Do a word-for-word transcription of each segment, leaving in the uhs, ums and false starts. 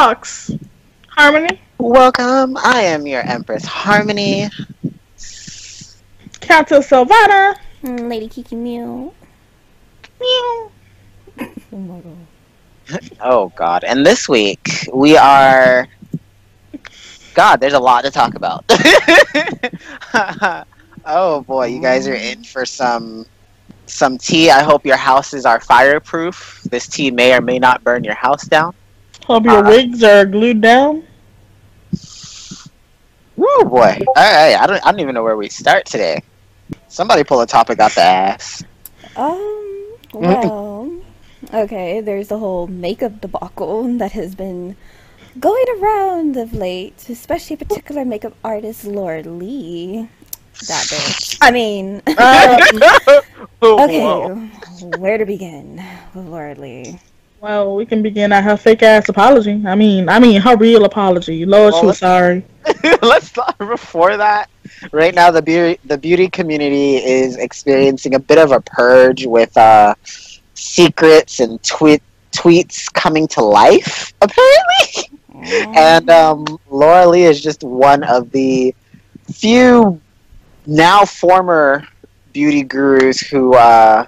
fucks. Harmony? Welcome. I am your Empress Harmony. Countess Silvana. Mm, Lady Kiki Mew. Mew. Oh my god. Oh god. And this week we are... God, there's a lot to talk about. Oh boy, you guys are in for some some tea. I hope your houses are fireproof. This tea may or may not burn your house down. Hope your uh, wigs are glued down. Woo boy. All right, I don't I don't even know where we start today. Somebody pull a topic out the ass. Um, well, okay, there's the whole makeup debacle that has been going around of late, especially particular makeup artist Laura Lee. That bitch. I mean, okay, where to begin with Laura Lee? Well, we can begin at her fake ass apology. I mean, I mean her real apology. Lord, well, she was sorry. Let's start before that. Right now, the beauty the beauty community is experiencing a bit of a purge with uh, secrets and tweet tweets coming to life, apparently. Mm. And um, Laura Lee is just one of the few now former beauty gurus who. Uh,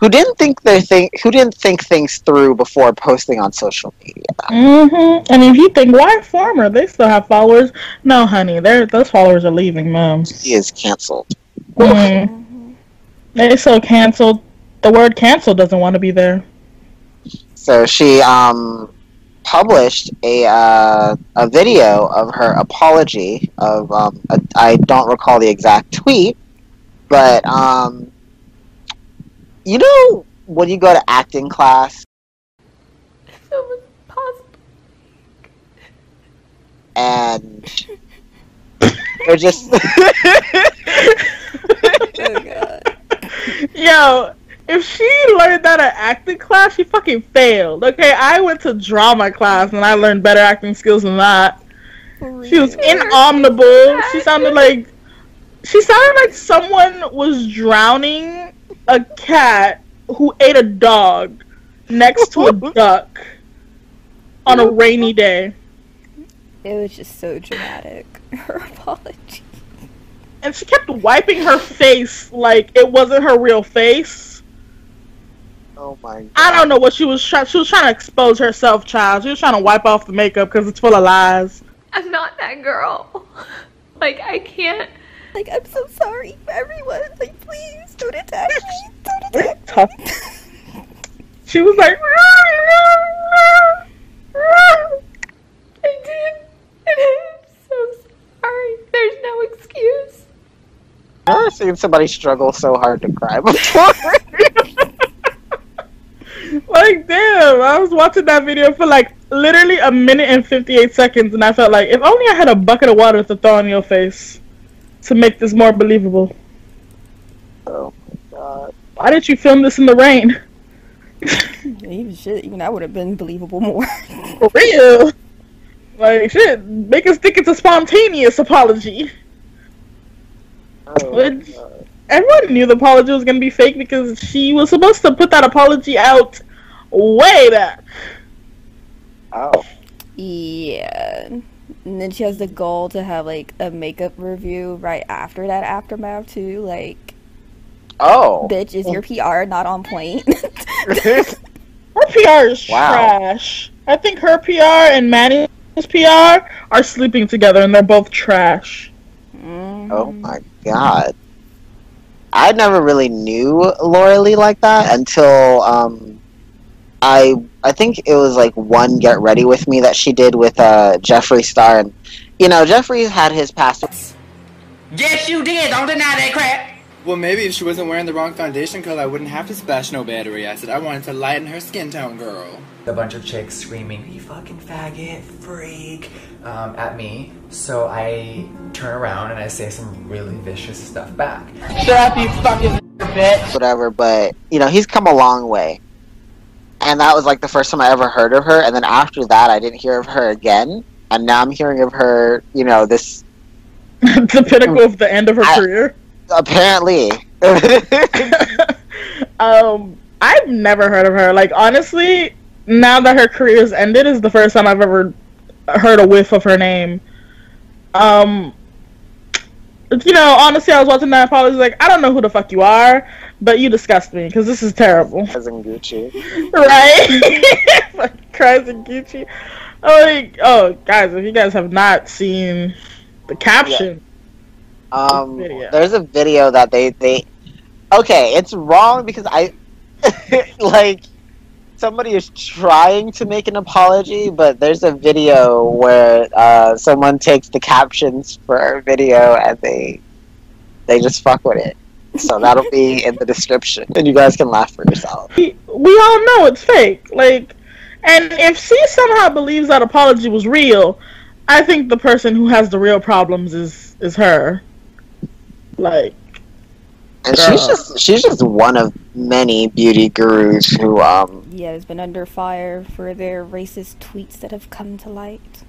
Who didn't think they think? Who didn't think things through before posting on social media? Mm-hmm. And if you think, why former? They still have followers. No, honey, those followers are leaving, Mom. She is canceled. Mm-hmm. They're so canceled. The word "cancel" doesn't want to be there. So she um published a uh, a video of her apology of um a, I don't recall the exact tweet, but um. You know, when you go to acting class, so much possible. And they're just. Oh god! Yo, if she learned that at acting class, she fucking failed. Okay, I went to drama class and I learned better acting skills than that. Really? She was inaudible. She sounded like she sounded like someone was drowning a cat who ate a dog next to a duck on a rainy day. It was just so dramatic. Her apology. And she kept wiping her face like it wasn't her real face. Oh my god. I don't know what she was trying. She was trying to expose herself, child. She was trying to wipe off the makeup because it's full of lies. I'm not that girl. Like, I can't. Like, I'm so sorry for everyone. Like, please, don't attack me. Don't attack me. She was like, I did. And I'm so sorry. There's no excuse. I've never seen somebody struggle so hard to cry before. Like, damn. I was watching that video for, like, literally a minute and fifty-eight seconds, and I felt like, if only I had a bucket of water to throw in your face. To make this more believable. Oh my god. Why did you film this in the rain? Even shit, even I would have been believable more. For real? Like, shit, make us think it's a spontaneous apology. Oh Which, everyone knew the apology was gonna be fake because she was supposed to put that apology out way back. Oh. Yeah. And then she has the goal to have, like, a makeup review right after that aftermath, too. Like, oh. Bitch, is your P R not on point? Her P R is wow. trash. I think her P R and Manny's P R are sleeping together, and they're both trash. Mm. Oh, my God. I never really knew Laura Lee like that until, um... I I think it was like one Get Ready With Me that she did with uh, Jeffree Star, and you know Jeffree's had his past. Yes, you did. Don't deny that crap. Well, maybe if she wasn't wearing the wrong foundation color, I wouldn't have to splash no battery. I said I wanted to lighten her skin tone, girl. A bunch of chicks screaming, "You fucking faggot, freak!" um, at me. So I turn around and I say some really vicious stuff back. Shut up, you fucking bitch. Whatever, but you know he's come a long way. And that was, like, the first time I ever heard of her. And then after that, I didn't hear of her again. And now I'm hearing of her, you know, this... the pinnacle of the end of her I, career? Apparently. um, I've never heard of her. Like, honestly, now that her career's ended, is the first time I've ever heard a whiff of her name. Um, you know, honestly, I was watching that and Paul was like, I don't know who the fuck you are, but you disgust me, because this is terrible. Cries and Gucci. Right? Like, Cries and Gucci. Oh, like, oh, guys, if you guys have not seen the caption. Yeah. Um, video. There's a video that they, they... Okay, it's wrong because I... like... Somebody is trying to make an apology, but there's a video where uh, someone takes the captions for our video and they they just fuck with it. So that'll be in the description, and you guys can laugh for yourself. We, we all know it's fake. Like, and if she somehow believes that apology was real, I think the person who has the real problems is is her. Like. And Girl. she's just she's just one of many beauty gurus who um yeah has been under fire for their racist tweets that have come to light.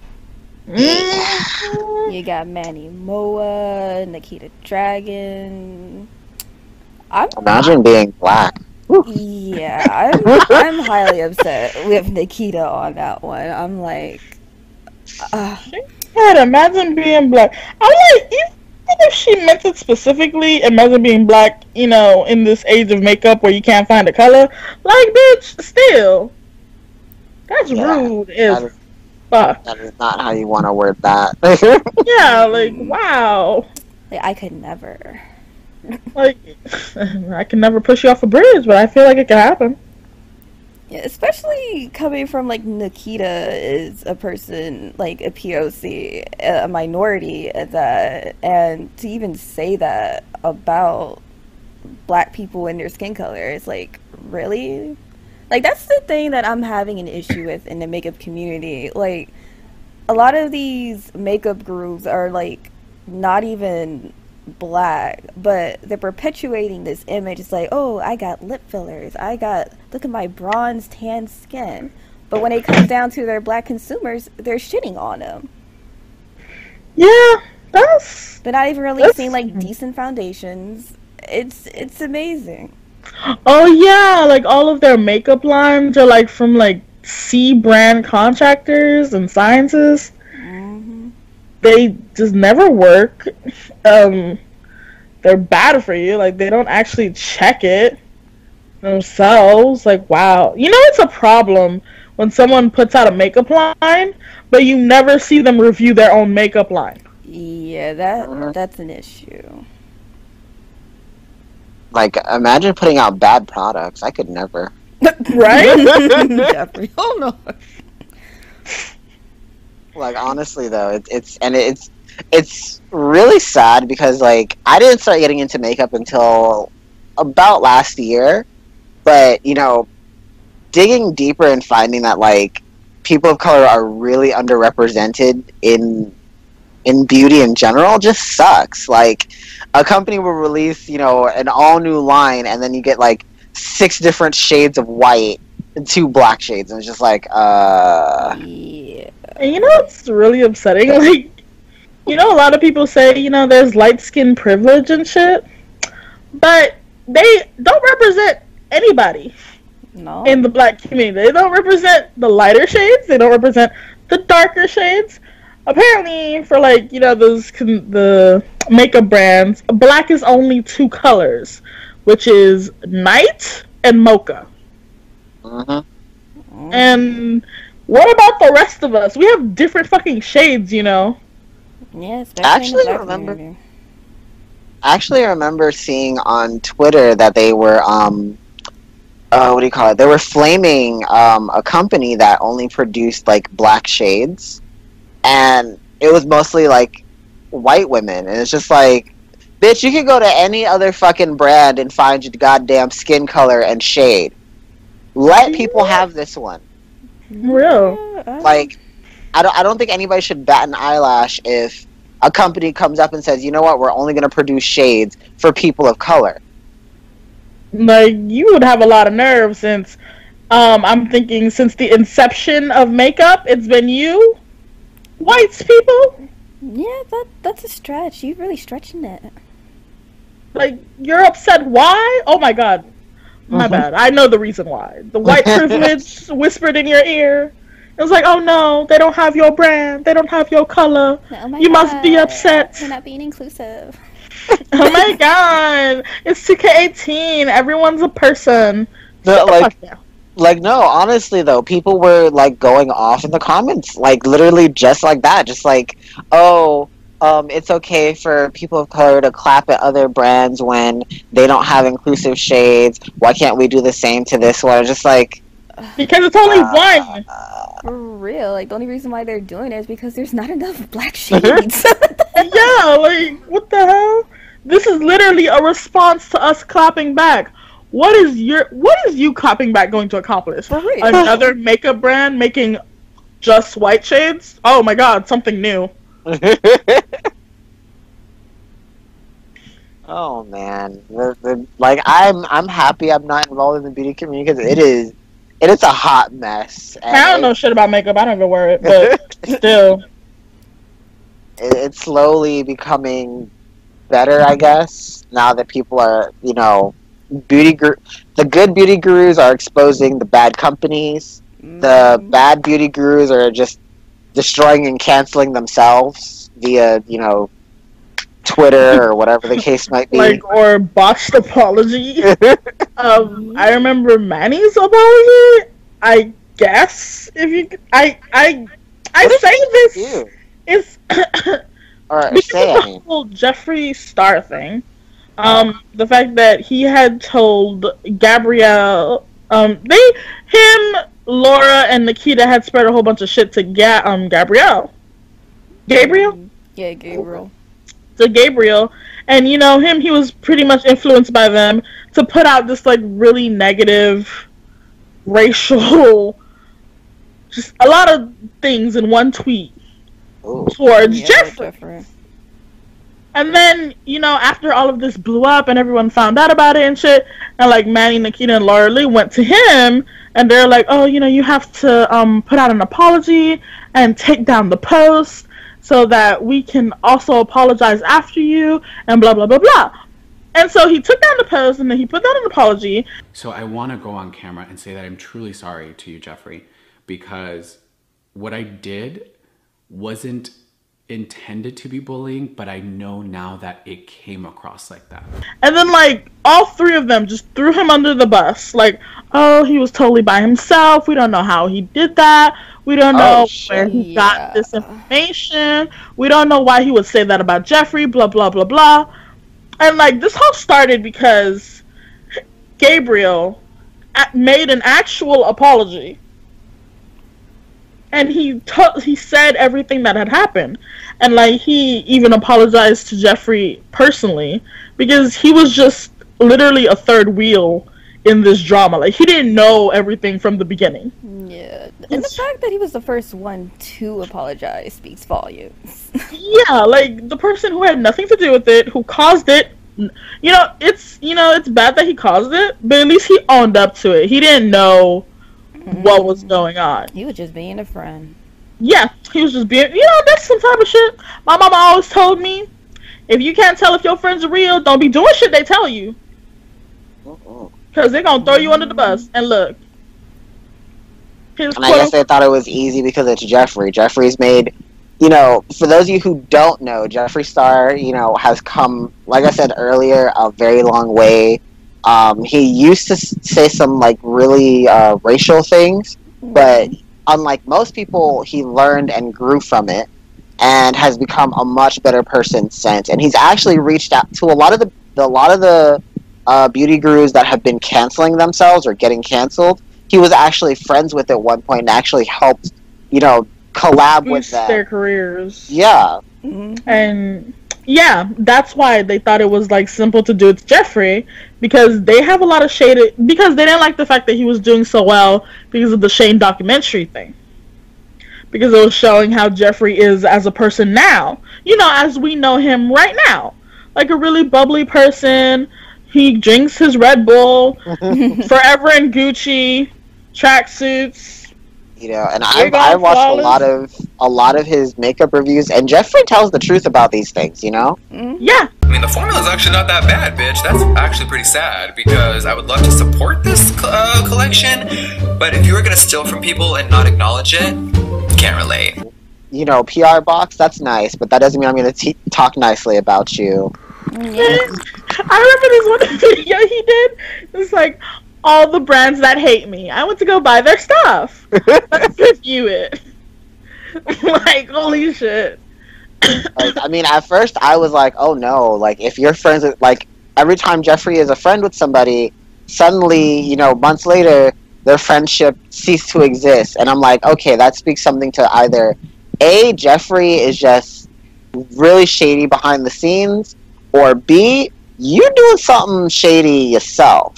Mm. You got Manny M U A, Nikita Dragon. I'm imagine being black. Yeah, I'm I'm highly upset with Nikita on that one. I'm like, uh, God, imagine being black. I'm like. You if she meant it specifically, imagine being black, you know, in this age of makeup where you can't find a color. Like, bitch, still. That's yeah, rude as that is, fuck. That is not how you want to word that. Yeah, like, wow. Like, I could never. Like, I can never push you off a bridge, but I feel like it could happen. Yeah, especially coming from, like, Nikita is a person, like, a P O C, a minority at that, and to even say that about black people and their skin color is, like, really? Like, that's the thing that I'm having an issue with in the makeup community. Like, a lot of these makeup gurus are, like, not even... black, but they're perpetuating this image. It's like, oh, I got lip fillers, I got, look at my bronze tan skin, but when it comes down to their black consumers, they're shitting on them. Yeah, that's but not even really seeing like decent foundations. It's it's amazing. Oh yeah, like all of their makeup lines are like from like C brand contractors and sciences. They just never work. Um, they're bad for you. Like, they don't actually check it themselves. Like, wow. You know, it's a problem when someone puts out a makeup line, but you never see them review their own makeup line. Yeah, that that's an issue. Like, imagine putting out bad products. I could never. Right? Definitely. Oh, no. Like, honestly, though, it, it's and it's it's really sad because, like, I didn't start getting into makeup until about last year. But, you know, digging deeper and finding that, like, people of color are really underrepresented in in beauty in general just sucks. Like, a company will release, you know, an all-new line, and then you get, like, six different shades of white and two black shades. And it's just like, uh... yeah. And you know it's really upsetting? Like, you know, a lot of people say, you know, there's light skin privilege and shit, but they don't represent anybody no. in the black community. They don't represent the lighter shades. They don't represent the darker shades. Apparently, for, like, you know, those con- the makeup brands, black is only two colors, which is night and mocha. Uh-huh. And... what about the rest of us? We have different fucking shades, you know. Yes, yeah, actually I remember. Movie. Actually, I remember seeing on Twitter that they were, um, uh, what do you call it? They were flaming um, a company that only produced like black shades, and it was mostly like white women, and it's just like, bitch, you can go to any other fucking brand and find your goddamn skin color and shade. Let people have this one. Real. Like, I don't, I don't think anybody should bat an eyelash if a company comes up and says, you know what, we're only going to produce shades for people of color. Like, you would have a lot of nerve since, um, I'm thinking since the inception of makeup, it's been you, whites people. Yeah, that that's a stretch. You're really stretching it. Like, you're upset. Why? Oh, my God. My bad. I know the reason why. The white privilege whispered in your ear. It was like, oh no, they don't have your brand. They don't have your color. Oh my you God. Must be upset. You're not being inclusive. Oh my God. It's two K eighteen. Everyone's a person. No, like, like, no, honestly, though, people were, like, going off in the comments. Like, literally just like that. Just like, oh, um, it's okay for people of color to clap at other brands when they don't have inclusive shades. Why can't we do the same to this one? Just like... Because it's only uh, one! For real, like, the only reason why they're doing it is because there's not enough black shades. Yeah, like, what the hell? This is literally a response to us clapping back. What is your, what is you clapping back going to accomplish? For real. Another makeup brand making just white shades? Oh my God, something new. Oh man, the, the, like, I'm, I'm happy I'm not involved in the beauty community because it is, it is a hot mess. And I don't know shit about makeup. I don't even wear it, but still. It, it's slowly becoming better, I guess, now that people are, you know, beauty guru- the good beauty gurus are exposing the bad companies. Mm. The bad beauty gurus are just destroying and canceling themselves via, you know, Twitter or whatever the case might be. Like, or botched apology. um, I remember Manny's apology, I guess, if you, I, I, I what say this, do? It's, or because say of the it. whole Jeffree Star thing, um, the fact that he had told Gabriel, um, they, him, Laura, and Nikita had spread a whole bunch of shit to Ga- um, Gabriel. Gabriel? Yeah, Gabriel. To Gabriel, and you know him, he was pretty much influenced by them to put out this like really negative racial, just a lot of things in one tweet. Ooh. Towards yeah, Jeffrey. And then, you know, after all of this blew up and everyone found out about it and shit, and like Manny, Nikita, and Laura Lee went to him and they're like, oh, you know, you have to um put out an apology and take down the post so that we can also apologize after you, and blah, blah, blah, blah. And so he took down the post, and then he put down an apology. So I want to go on camera and say that I'm truly sorry to you, Jeffree, because what I did wasn't intended to be bullying, but I know now that it came across like that. And then, like, all three of them just threw him under the bus. Like, oh, he was totally by himself. We don't know how he did that. We don't know oh, where he yeah. got this information. We don't know why he would say that about Jeffree, blah, blah, blah, blah. And, like, this whole started because Gabriel made an actual apology. And he t- he said everything that had happened. And, like, he even apologized to Jeffree personally because he was just literally a third wheel in this drama. Like, he didn't know everything from the beginning. Yeah. And the fact that he was the first one to apologize speaks volumes. Yeah, like, the person who had nothing to do with it, who caused it, you know, it's, you know, it's bad that he caused it, but at least he owned up to it. He didn't know mm-hmm. what was going on. He was just being a friend. Yeah, he was just being, you know, that's some type of shit. My mama always told me, if you can't tell if your friends are real, don't be doing shit they tell you. Uh-oh. Because they're going to throw you under the bus. And look. And I guess they thought it was easy because it's Jeffree. Jeffree's made, you know, for those of you who don't know, Jeffree Star, you know, has come, like I said earlier, a very long way. Um, he used to say some, like, really uh, racial things. But unlike most people, he learned and grew from it and has become a much better person since. And he's actually reached out to a lot of the, the a lot of the, Uh, beauty gurus that have been canceling themselves or getting canceled. He was actually friends with at one point and actually helped, you know, collab boost with them. Their careers. Yeah. Mm-hmm. And yeah, that's why they thought it was like simple to do with Jeffree, because they have a lot of shaded, because they didn't like the fact that he was doing so well because of the Shane documentary thing. Because it was showing how Jeffree is as a person now. You know, as we know him right now. Like a really bubbly person. He drinks his Red Bull, forever in Gucci, tracksuits. You know, and I've, I've watched flawless. a lot of a lot of his makeup reviews, and Jeffree tells the truth about these things, you know? Mm-hmm. Yeah. I mean, the the formula's actually not that bad, bitch. That's actually pretty sad, because I would love to support this uh, collection, but if you were gonna steal from people and not acknowledge it, can't relate. You know, P R box, that's nice, but that doesn't mean I'm gonna t talk nicely about you. Yeah. I remember this one video he did. It's like, all the brands that hate me, I want to go buy their stuff. Let's review it. Like, holy shit. Like, I mean, at first I was like, oh no, like, if you're friends with, like, every time Jeffree is a friend with somebody, suddenly, you know, months later, their friendship ceased to exist. And I'm like, okay, that speaks something to either A, Jeffree is just really shady behind the scenes, or B, you're doing something shady yourself.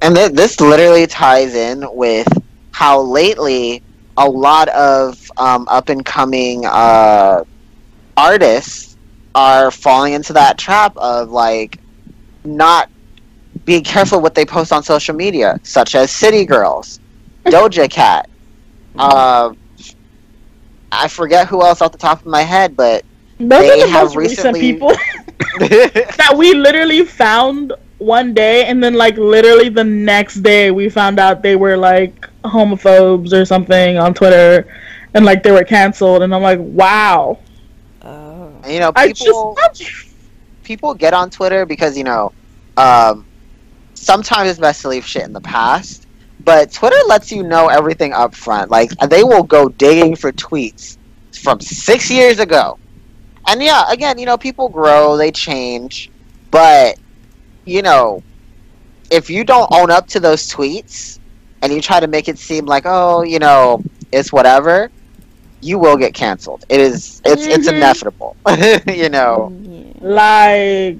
And th this literally ties in with how lately a lot of um, up-and-coming uh, artists are falling into that trap of, like, not being careful what they post on social media, such as City Girls, Doja Cat. Uh, I forget who else off the top of my head, but those they are the have most recently... recent people that we literally found one day, and then, like, literally the next day we found out they were, like, homophobes or something on Twitter, and, like, they were canceled, and I'm like, wow. Oh. You know, people, I just people get on Twitter because, you know, um, sometimes it's best to leave shit in the past, but Twitter lets you know everything up front. Like, they will go digging for tweets from six years ago. And, yeah, again, you know, people grow, they change, but... you know, if you don't own up to those tweets and you try to make it seem like, oh, you know, it's whatever, you will get canceled. It is, it's, mm-hmm. it's inevitable, you know. Like,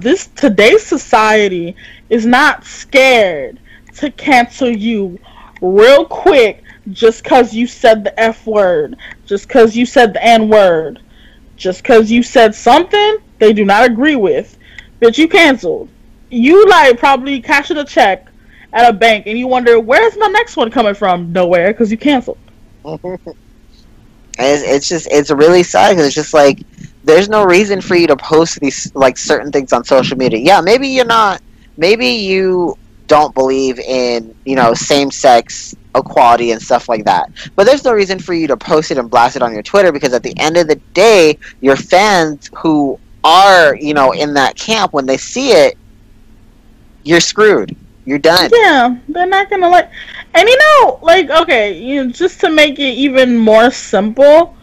this, today's society is not scared to cancel you real quick just because you said the F word, just because you said the N word, just because you said something they do not agree with. Bitch, you canceled. You, like, probably cashing a check at a bank, and you wonder, where's my next one coming from? Nowhere, because you canceled. it's, it's just, it's really sad, because it's just, like, there's no reason for you to post these, like, certain things on social media. Yeah, maybe you're not, maybe you don't believe in, you know, same-sex equality and stuff like that. But there's no reason for you to post it and blast it on your Twitter, because at the end of the day, your fans who... are, you know, in that camp, when they see it, you're screwed. You're done. Yeah, they're not gonna like. And you know, like, okay, you know, just to make it even more simple,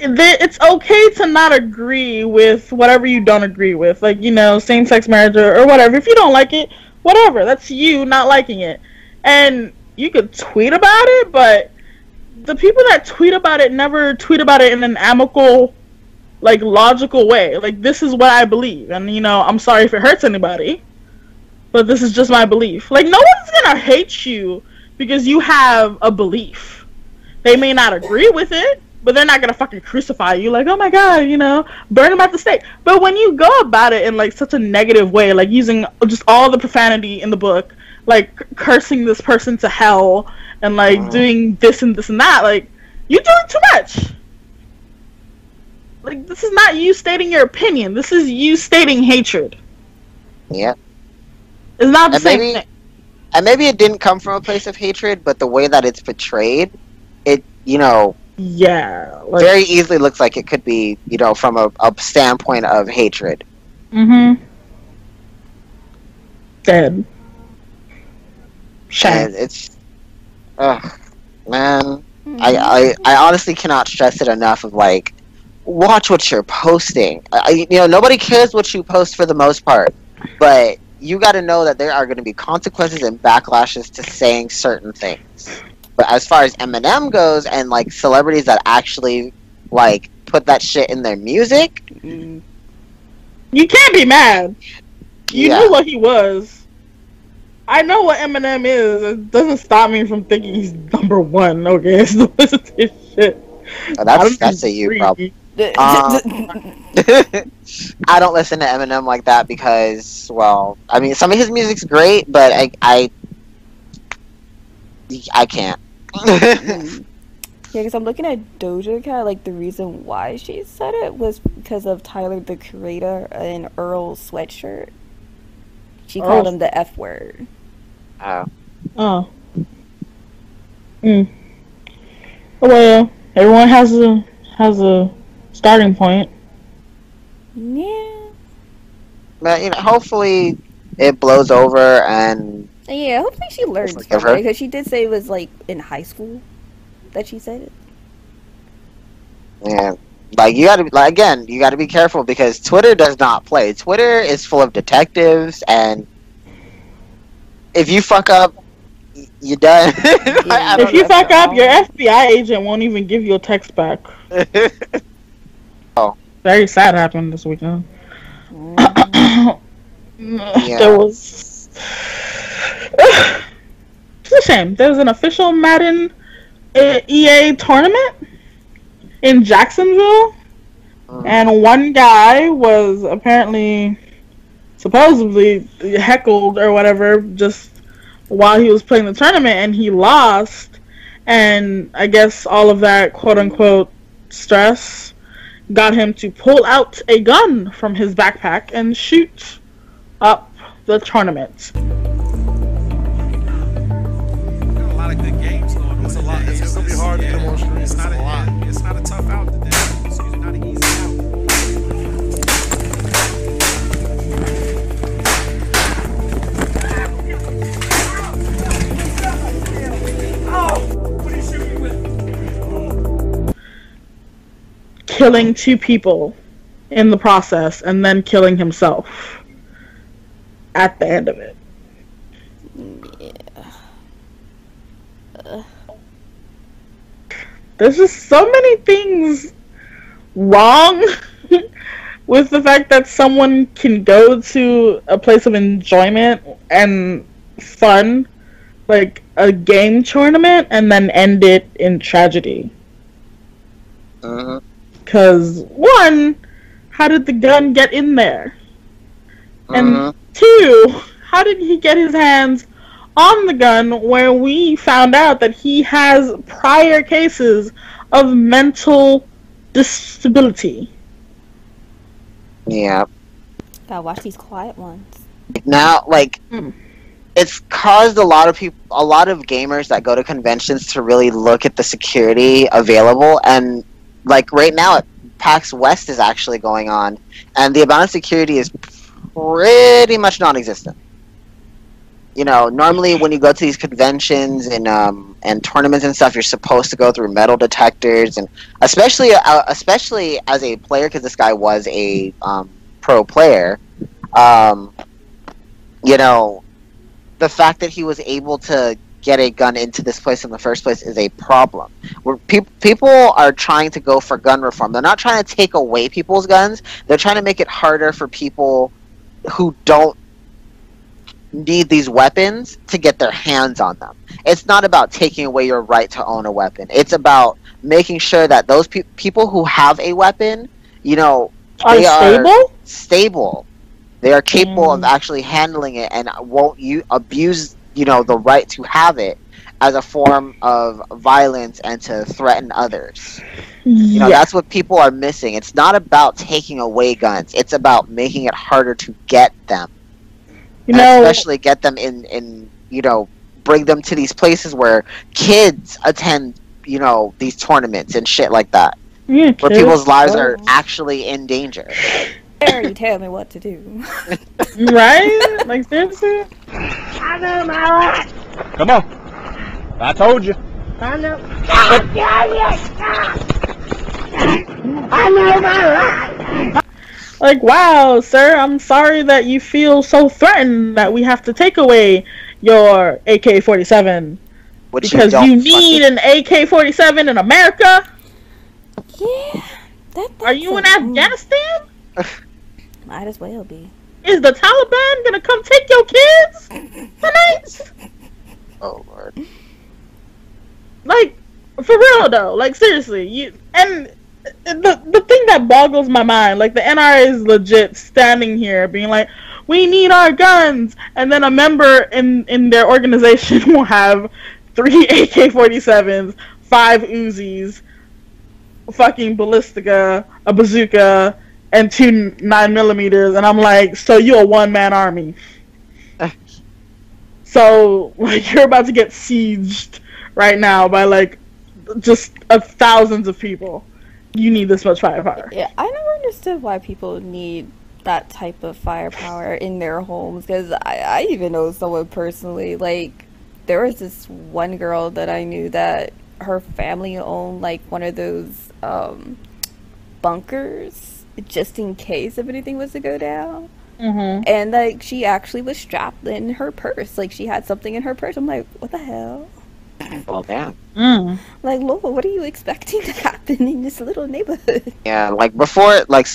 it's okay to not agree with whatever you don't agree with, like, you know, same-sex marriage or, or whatever. If you don't like it, whatever, that's you not liking it, and you could tweet about it. But the people that tweet about it never tweet about it in an amicable, like, logical way. Like, this is what I believe, and, you know, I'm sorry if it hurts anybody, but this is just my belief. Like, no one's gonna hate you because you have a belief. They may not agree with it, but they're not gonna fucking crucify you, like, oh my god, you know, burn them at the stake. But when you go about it in, like, such a negative way, like, using just all the profanity in the book, like, cursing this person to hell, and, like, wow, doing this and this and that, like, you're doing too much. Like, this is not you stating your opinion. This is you stating hatred. Yeah. It's not the same thing. And maybe it didn't come from a place of hatred, but the way that it's portrayed, it, you know... yeah. Like, very easily looks like it could be, you know, from a, a standpoint of hatred. Mm-hmm. Dead. Shit. It's... ugh, man. Mm-hmm. I, I, I honestly cannot stress it enough of, like... watch what you're posting. I, you know, nobody cares what you post for the most part, but you got to know that there are going to be consequences and backlashes to saying certain things. But as far as Eminem goes, and, like, celebrities that actually, like, put that shit in their music, you can't be mad. You yeah. knew what he was. I know what Eminem is. It doesn't stop me from thinking he's number one. Okay, so listen to this shit. Oh, that's that's a you problem. Um, I don't listen to Eminem like that because, well, I mean, some of his music's great, but I I, I can't. Yeah, because I'm looking at Doja Cat, like, the reason why she said it was because of Tyler the Creator and Earl Sweatshirt. She called oh. him the F word. Oh. Oh. Mm. Well, everyone has a has a starting point. Yeah. But, you know, hopefully it blows over and... Yeah, hopefully she learns from it, because she did say it was, like, in high school that she said it. Yeah, like, you gotta, like, again, you gotta be careful, because Twitter does not play. Twitter is full of detectives, and if you fuck up, you're done. Yeah. I, I if you fuck up, your F B I agent won't even give you a text back. Oh, very sad happened this weekend. Mm. Yeah. There was. It's a shame. There was an official Madden E A tournament in Jacksonville, mm. and one guy was apparently, supposedly heckled or whatever, just while he was playing the tournament, and he lost. And I guess all of that quote unquote stress got him to pull out a gun from his backpack and shoot up the tournament. It's a lot. It's, it's gonna be hard yeah. to get them on stream. It's, it's not a, a lot. It's not a tough out today. It's not an easy out. Oh, what are you shooting with? Killing two people in the process, and then killing himself at the end of it. Yeah. Uh. There's just so many things wrong with the fact that someone can go to a place of enjoyment and fun, like a game tournament, and then end it in tragedy. Uh-huh. 'Cause, one, how did the gun get in there? Uh-huh. And two, how did he get his hands on the gun, where we found out that he has prior cases of mental disability? Yeah. Gotta watch these quiet ones. Now, like, mm. it's caused a lot of people, a lot of gamers that go to conventions to really look at the security available, and, like, right now, PAX West is actually going on, and the amount of security is pretty much non-existent. You know, normally when you go to these conventions and um, and tournaments and stuff, you're supposed to go through metal detectors, and especially uh, especially as a player, because this guy was a um, pro player. Um, you know, the fact that he was able to get a gun into this place in the first place is a problem. Where pe people are trying to go for gun reform. They're not trying to take away people's guns. They're trying to make it harder for people who don't need these weapons to get their hands on them. It's not about taking away your right to own a weapon. It's about making sure that those pe people who have a weapon, you know, are they stable? Are stable. They are capable mm. of actually handling it and won't you abuse, you know, the right to have it as a form of violence and to threaten others. You know, yeah. that's what people are missing. It's not about taking away guns. It's about making it harder to get them. You know, especially get them in, in, you know, bring them to these places where kids attend, you know, these tournaments and shit like that. Yeah, where people's lives are actually in danger. They already tell me what to do. Right? Like, seriously? I know my life. Come on. I told you. I know. God damn it. I know my life. Like, wow, sir, I'm sorry that you feel so threatened that we have to take away your A K forty-seven. Which because you, you need an A K forty-seven in America? Yeah. That, Are you in thing. Afghanistan? Might as well be. Is the Taliban gonna come take your kids tonight? Oh, Lord. Like, for real, though. Like, seriously. you And... The, the thing that boggles my mind, like, the N R A is legit standing here being like, we need our guns, and then a member in, in their organization will have three A K forty-sevens, five Uzis, fucking ballistica, a bazooka, and two nine millimeters, and I'm like, so you're a one man army. So like you're about to get sieged right now by like just uh, thousands of people. You need this much firepower. Yeah, I never understood why people need that type of firepower in their homes, because I, I even know someone personally, like there was this one girl that I knew that her family owned like one of those um bunkers just in case if anything was to go down. Mm-hmm. And like she actually was strapped in her purse, like she had something in her purse. I'm like, what the hell? Well, damn. Mm. Like, Lola, what are you expecting to happen in this little neighborhood? Yeah, like before, like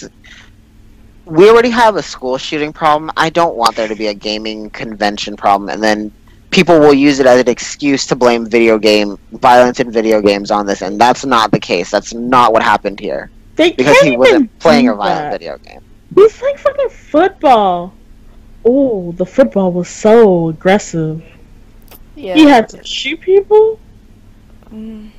we already have a school shooting problem. I don't want there to be a gaming convention problem, and then people will use it as an excuse to blame video game violence in video games on this, and that's not the case. That's not what happened here. They because can't he wasn't playing a violent that. video game. He's playing fucking football. Oh, the football was so aggressive. Yeah. He had to shoot people? Mm.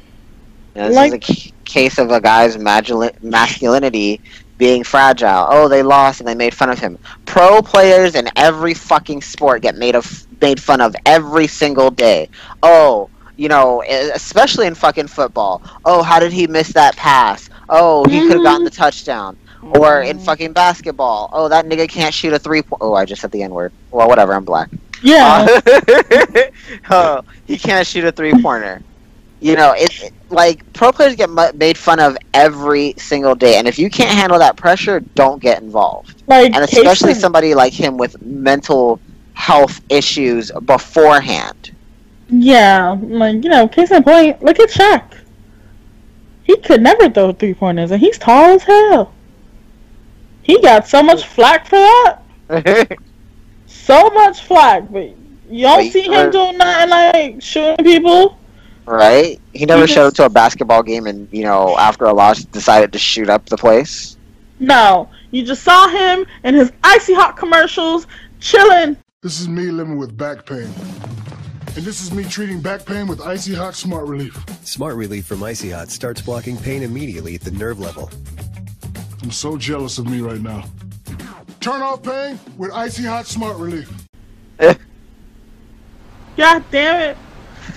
Yeah, this like, is a c case of a guy's masculinity being fragile. Oh, they lost and they made fun of him. Pro players in every fucking sport get made of made fun of every single day. Oh, you know, especially in fucking football. Oh, how did he miss that pass? Oh, he mm. could have gotten the touchdown. Mm. Or in fucking basketball. Oh, that nigga can't shoot a three-point. Oh, I just said the N-word. Well, whatever, I'm black. Yeah. Uh, oh, he can't shoot a three-pointer. You know, it's it, like pro players get m made fun of every single day, and if you can't handle that pressure, don't get involved. Like, and especially patient. somebody like him with mental health issues beforehand. Yeah, like you know, case in point, look at Shaq. He could never throw three-pointers, and he's tall as hell. He got so much flack for that. So much flack, but you don't Wait, see him or, doing nothing like shooting people. Right? He never he showed up to a basketball game and, you know, after a loss, decided to shoot up the place. No. You just saw him in his Icy Hot commercials, chilling. This is me living with back pain. And this is me treating back pain with Icy Hot Smart Relief. Smart Relief from Icy Hot starts blocking pain immediately at the nerve level. I'm so jealous of me right now. Turn off pain with Icy Hot Smart Relief. God damn it.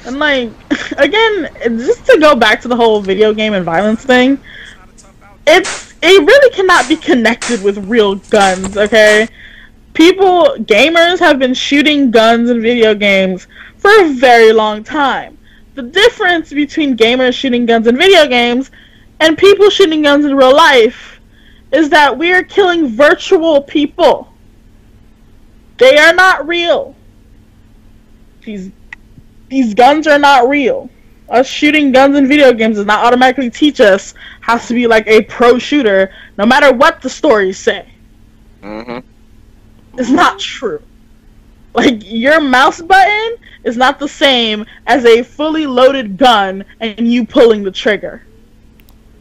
And like, again, just to go back to the whole video game and violence thing, it's, it really cannot be connected with real guns, okay? People, gamers have been shooting guns in video games for a very long time. The difference between gamers shooting guns in video games and people shooting guns in real life is that we are killing virtual people. They are not real. These these guns are not real. Us shooting guns in video games does not automatically teach us how to be like a pro shooter, no matter what the stories say. Mm-hmm. It's not true. Like, your mouse button is not the same as a fully loaded gun and you pulling the trigger.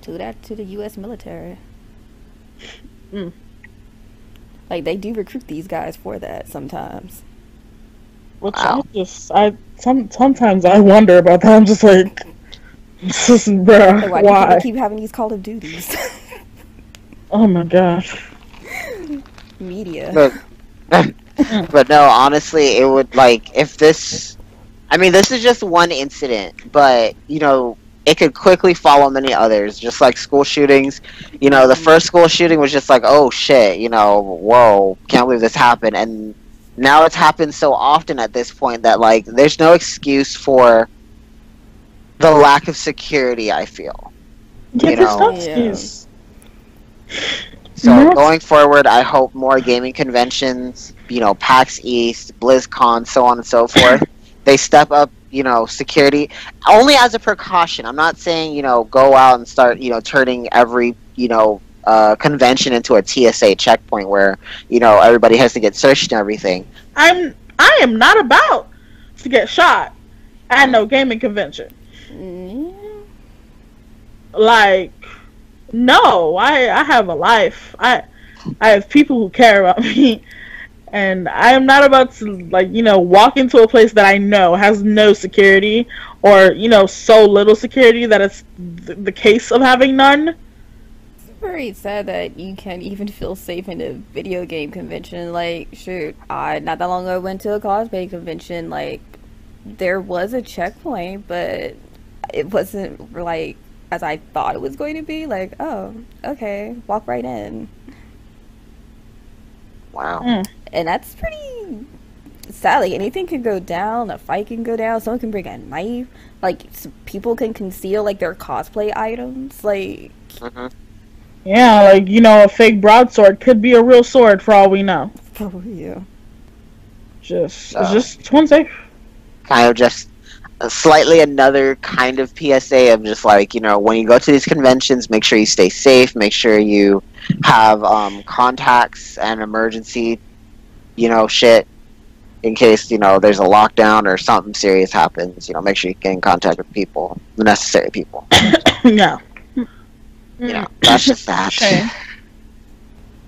Do that to the U S military. Mm. Like, they do recruit these guys for that sometimes. Which wow. I just, I some, sometimes I wonder about that. I'm just like, just, bruh, so why? why? Do people keep having these Call of Duties? Oh my gosh. Media. But, but no, honestly, it would, like, if this, I mean, this is just one incident, but, you know, it could quickly follow many others, just like school shootings. You know, the first school shooting was just like, oh shit, you know, whoa, can't believe this happened. And now it's happened so often at this point that, like, there's no excuse for the lack of security, I feel. Yeah, you know? There's no excuse. So no. Going forward, I hope more gaming conventions, you know, PAX East, BlizzCon, so on and so forth, they step up, you know, security only as a precaution. I'm not saying, you know, go out and start, you know, turning every, you know, uh, convention into a T S A checkpoint where, you know, everybody has to get searched and everything. I'm, I am not about to get shot at no gaming convention. Mm. Like, no, I, I have a life. I, I have people who care about me. And I am not about to, like, you know, walk into a place that I know has no security or, you know, so little security that it's th- the case of having none. It's very sad that you can't even feel safe in a video game convention. Like, shoot, I not that long ago I went to a cosplay convention. Like, there was a checkpoint, but it wasn't, like, as I thought it was going to be. Like, oh, okay, walk right in. Wow. Mm. And that's pretty sadly, anything can go down. A fight can go down. Someone can bring a knife. Like, people can conceal, like, their cosplay items. Like, mm-hmm. Yeah, like, you know, a fake broadsword could be a real sword for all we know. Oh, yeah. Just, so, just one sec. Kind of just slightly another kind of P S A of just, like, you know, when you go to these conventions, make sure you stay safe. Make sure you have um, contacts and emergency, you know, shit in case, you know, there's a lockdown or something serious happens. You know, make sure you get in contact with people, the necessary people. No. You know, that's just that. Okay.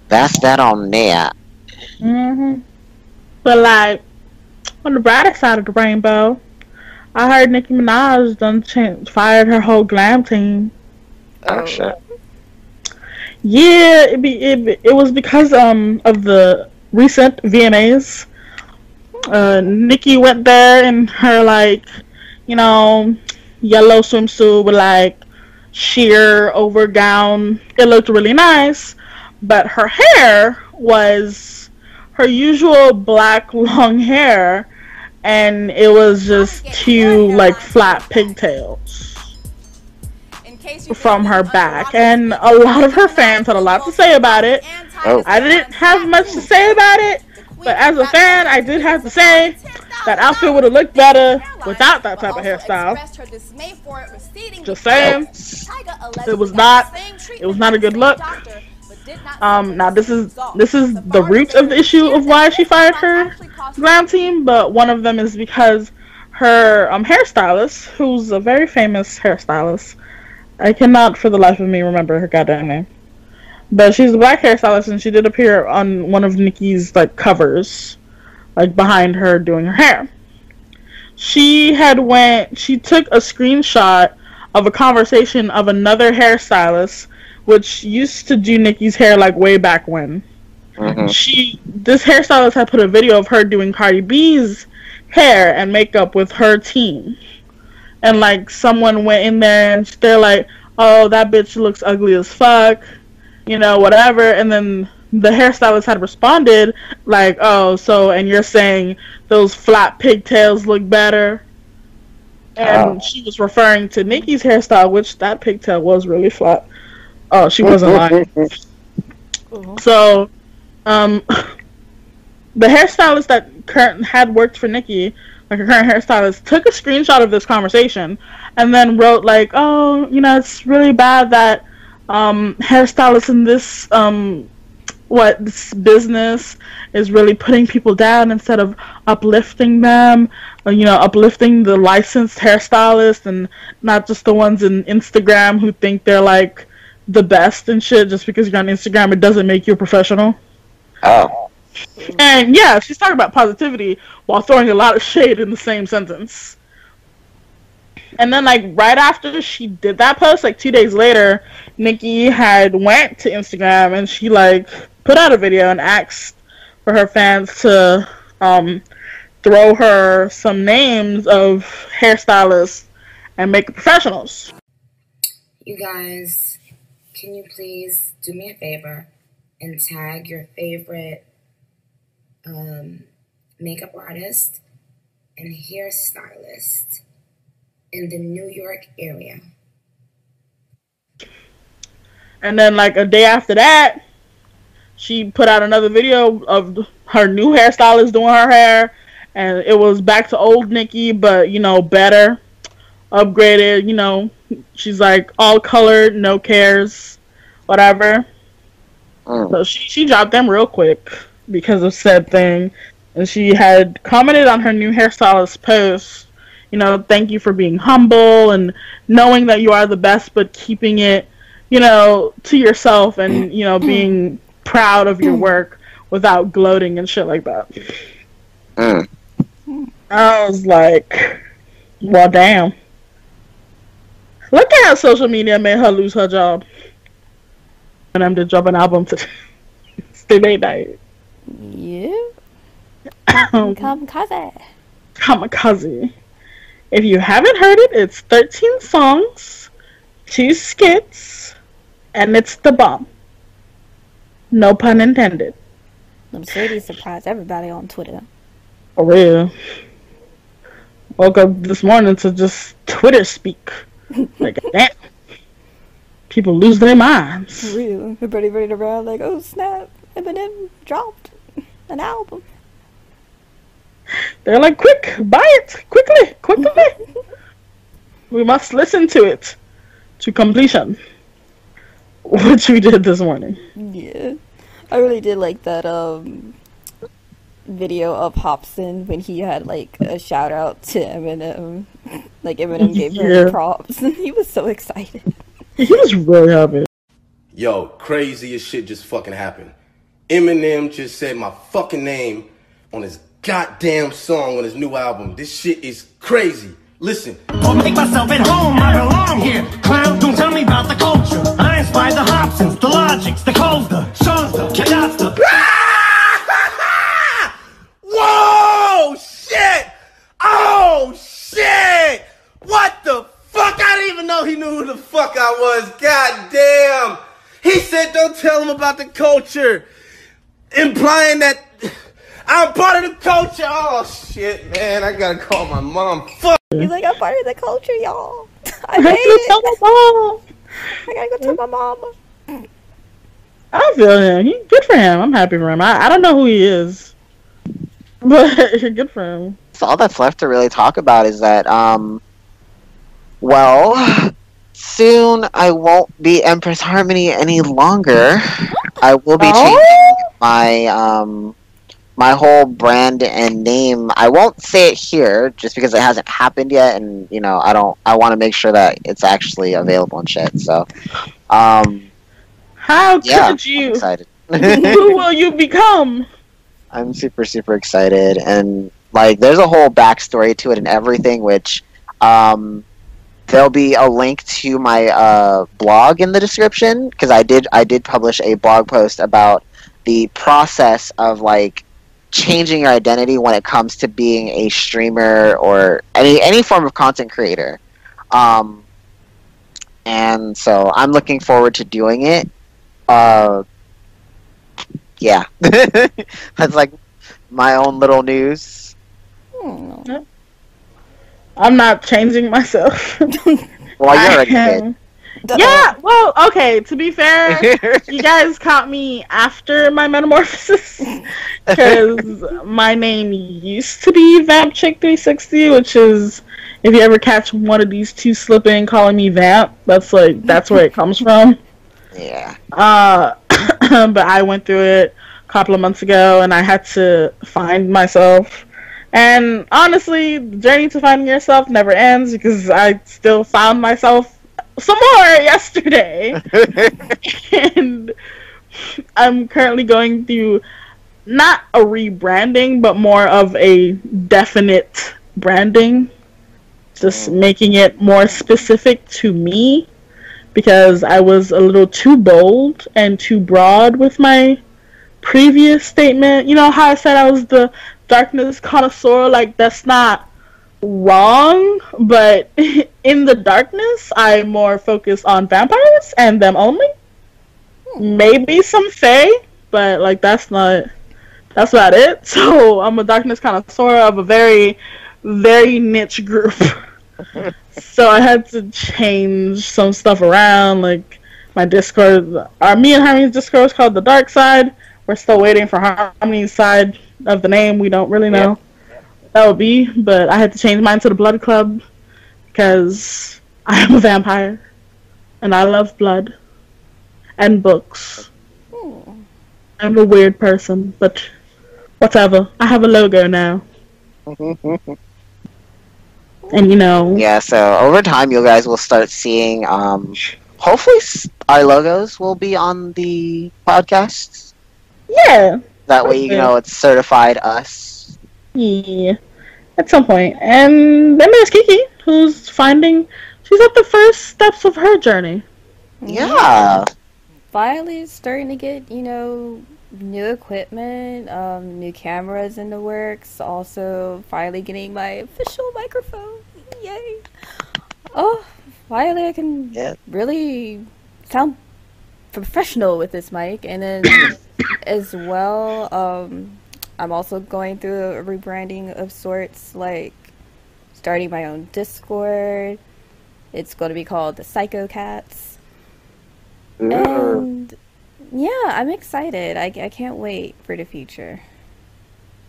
That's that on that. Mm-hmm. But, like, on the brighter side of the rainbow, I heard Nicki Minaj done ch- fired her whole glam team. Oh, shit. Yeah, it be it, it was because um of the recent V M As. Uh, Nicki went there in her, like, you know, yellow swimsuit with, like, sheer over gown. It looked really nice, but her hair was her usual black long hair, and it was just two, like, flat pigtails from her back, and a lot of her fans had a lot to say about it. Oh. I didn't have much to say about it, but as a fan, I did have to say that outfit would have looked better without that type of hairstyle. Just saying, it was not, it was not a good look. Um, now this is this is the root of the issue of why she fired her glam team, but one of them is because her um hairstylist, who's a very famous hairstylist. I cannot for the life of me remember her goddamn name. But she's a black hairstylist, and she did appear on one of Nicki's, like, covers, like, behind her doing her hair. She had went, she took a screenshot of a conversation of another hairstylist, which used to do Nicki's hair, like, way back when. Mm-hmm. She, this hairstylist had put a video of her doing Cardi B's hair and makeup with her team. And, like, someone went in there and they're like, oh, that bitch looks ugly as fuck, you know, whatever. And then the hairstylist had responded, like, oh, so, and you're saying those flat pigtails look better? And oh. She was referring to Nicki's hairstyle, which that pigtail was really flat. Oh, she wasn't lying. Uh-huh. So, um, the hairstylist that current had worked for Nicki, like, her current hairstylist, took a screenshot of this conversation and then wrote, like, oh, you know, it's really bad that um, hairstylists in this, um, what, this business is really putting people down instead of uplifting them, or, you know, uplifting the licensed hairstylists and not just the ones in Instagram who think they're, like, the best and shit. Just because you're on Instagram, it doesn't make you a professional. Oh. And yeah, she's talking about positivity while throwing a lot of shade in the same sentence. And then, like, right after she did that post, like, two days later, Nicki had went to Instagram and she, like, put out a video and asked for her fans to um, throw her some names of hairstylists and makeup professionals. You guys, can you please do me a favor and tag your favorite Um, makeup artist and hairstylist in the New York area? And then, like, a day after that, she put out another video of her new hairstylist doing her hair, and it was back to old Nicki, but, you know, better, upgraded, you know, she's, like, all colored, no cares, whatever. Oh. So she, she dropped them real quick because of said thing, and she had commented on her new hairstylist post, you know, thank you for being humble and knowing that you are the best, but keeping it, you know, to yourself and, you know, being proud of your work without gloating and shit like that. Mm. I was like, well, damn. Look at how social media made her lose her job. And I'm to drop an album today. It's today night. Yeah. Um, Kamikaze. Kamikaze. If you haven't heard it, it's thirteen songs, two skits, and it's the bomb. No pun intended. I'm sure surprised everybody on Twitter. For real. Woke up this morning to just Twitter speak. Like, damn. People lose their minds. For real. Everybody running around like, oh snap, Eminem dropped an album. They're like, quick, buy it, quickly, quickly. We must listen to it to completion, which we did this morning. Yeah, I really did like that um video of Hopsin when he had like a shout out to Eminem. Like Eminem gave yeah. him props, and he was so excited. He was really happy. Yo, craziest shit just fucking happened. Eminem just said my fucking name on his goddamn song on his new album. This shit is crazy. Listen. I'll make myself at home. I belong here. Clowns, don't tell me about the culture. I inspired the Hopsins, the Logics, the Coles, the Shows, the Chaos, the... Whoa! Shit! Oh, shit! What the fuck? I didn't even know he knew who the fuck I was. Goddamn! He said don't tell him about the culture. Implying that... I'm part of the culture. Oh shit, man! I gotta call my mom. Fuck. He's like, I'm part of the culture, y'all. I made it. Tell my mom. I gotta go tell my mom. I feel him. He, good for him. I'm happy for him. I, I don't know who he is, but good for him. So all that's left to really talk about is that, um, well, soon I won't be Empress Harmony any longer. I will be oh? changing my um. my whole brand and name. I won't say it here just because it hasn't happened yet, and you know I don't. I want to make sure that it's actually available and shit. So, um, how yeah, could you? I'm excited. Who will you become? I'm super super excited, and like there's a whole backstory to it and everything. Which, um, there'll be a link to my uh, blog in the description because I did I did publish a blog post about the process of like changing your identity when it comes to being a streamer or any any form of content creator, um, and so I'm looking forward to doing it. Uh, yeah, that's like my own little news. Hmm. I'm not changing myself. Well, you already did. Yeah. Well, okay. To be fair, you guys caught me after my metamorphosis because my name used to be Vamp Chick three sixty, which is if you ever catch one of these two slipping calling me Vamp, that's like that's where it comes from. Yeah. Uh, but I went through it a couple of months ago, and I had to find myself. And honestly, the journey to finding yourself never ends because I still found myself some more yesterday. And I'm currently going through not a rebranding but more of a definite branding, just making it more specific to me because I was a little too bold and too broad with my previous statement. You know how I said I was the darkness connoisseur? Like, that's not wrong, but in the darkness I more focus on vampires and them only. Maybe some fae, but like that's not that's about it. So I'm a darkness connoisseur of a very very niche group. So I had to change some stuff around, like my Discord, our me and Harmony's Discord is called The Dark Side. We're still waiting for Harmony's side of the name. We don't really know. Yep. That would be, but I had to change mine to the Blood Club because I am a vampire and I love blood and books. Ooh. I'm a weird person, but whatever. I have a logo now. And you know. Yeah, so over time you guys will start seeing, um, hopefully our logos will be on the podcast. Yeah. That way, you know, it's certified us. Yeah. At some point. And then there's Kiki, who's finding... She's at the first steps of her journey. Yeah. Finally starting to get, you know, new equipment, um, new cameras in the works. Also, finally getting my official microphone. Yay. Oh, finally I can yeah. really sound professional with this mic. And then as well, um, I'm also going through a rebranding of sorts, like starting my own Discord. It's going to be called the Psycho Cats. And yeah, I'm excited. I, I can't wait for the future.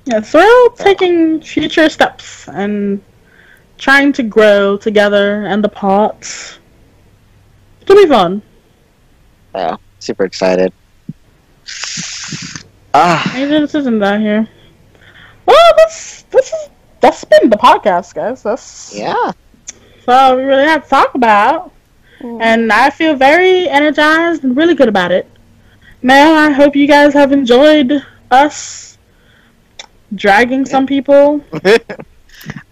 Yeah, so we're all taking future steps and trying to grow together and apart. It'll be fun. Yeah, super excited. Ah, maybe this isn't that here. Well, that's this is that's been the podcast, guys. That's yeah. So we really have to talk about. Ooh. And I feel very energized and really good about it. Now, I hope you guys have enjoyed us dragging some people.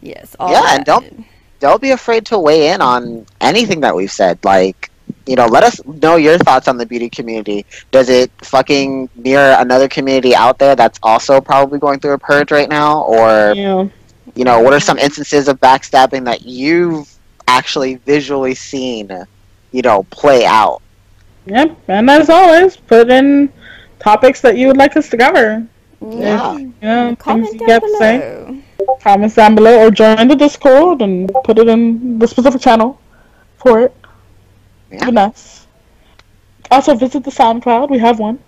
Yes. All yeah, and don't, don't be afraid to weigh in on anything that we've said. Like, you know, let us know your thoughts on the beauty community. Does it fucking mirror another community out there that's also probably going through a purge right now? Or, yeah. you know, what are some instances of backstabbing that you've actually visually seen, you know, play out? Yep, and as always, put in topics that you would like us to cover. Yeah. You know, comment down below. Comments down below, or join the Discord and put it in the specific channel for it. Yeah. Be nice. Also, visit the SoundCloud. We have one.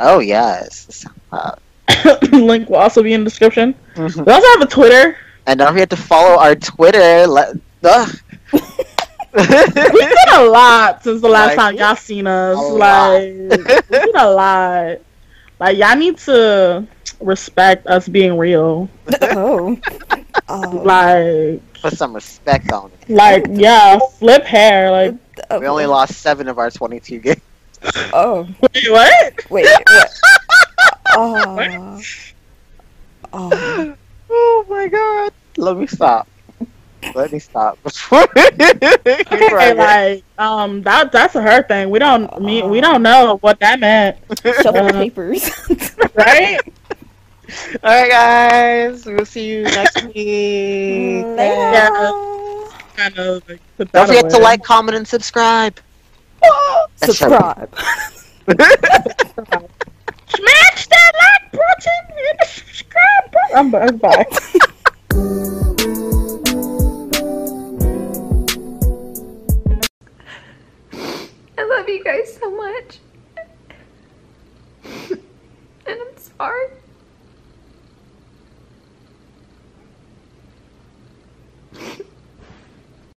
Oh, yes. The SoundCloud. Link will also be in the description. Mm-hmm. We also have a Twitter. And don't forget to follow our Twitter. Let- Ugh. We've done a lot since the last like, time y'all seen us. Like, we've done a lot. Like, y'all need to respect us being real. Oh. Oh. Like, put some respect on it. Like, yeah, flip hair. Like, we only lost seven of our twenty-two games. Oh. Wait, what? Wait, what? Oh. What? Oh. Oh my God. Let me stop. Let me stop. Okay, like um, that that's a her thing. We don't uh, mean we don't know what that meant. Shuffle uh, papers, right? All right, guys. We'll see you next week. Yeah. Kind of, like, don't forget away. to like, comment, and subscribe. Subscribe. Smash that like button and subscribe button. I'm, I'm back. I love you guys so much, and I'm sorry.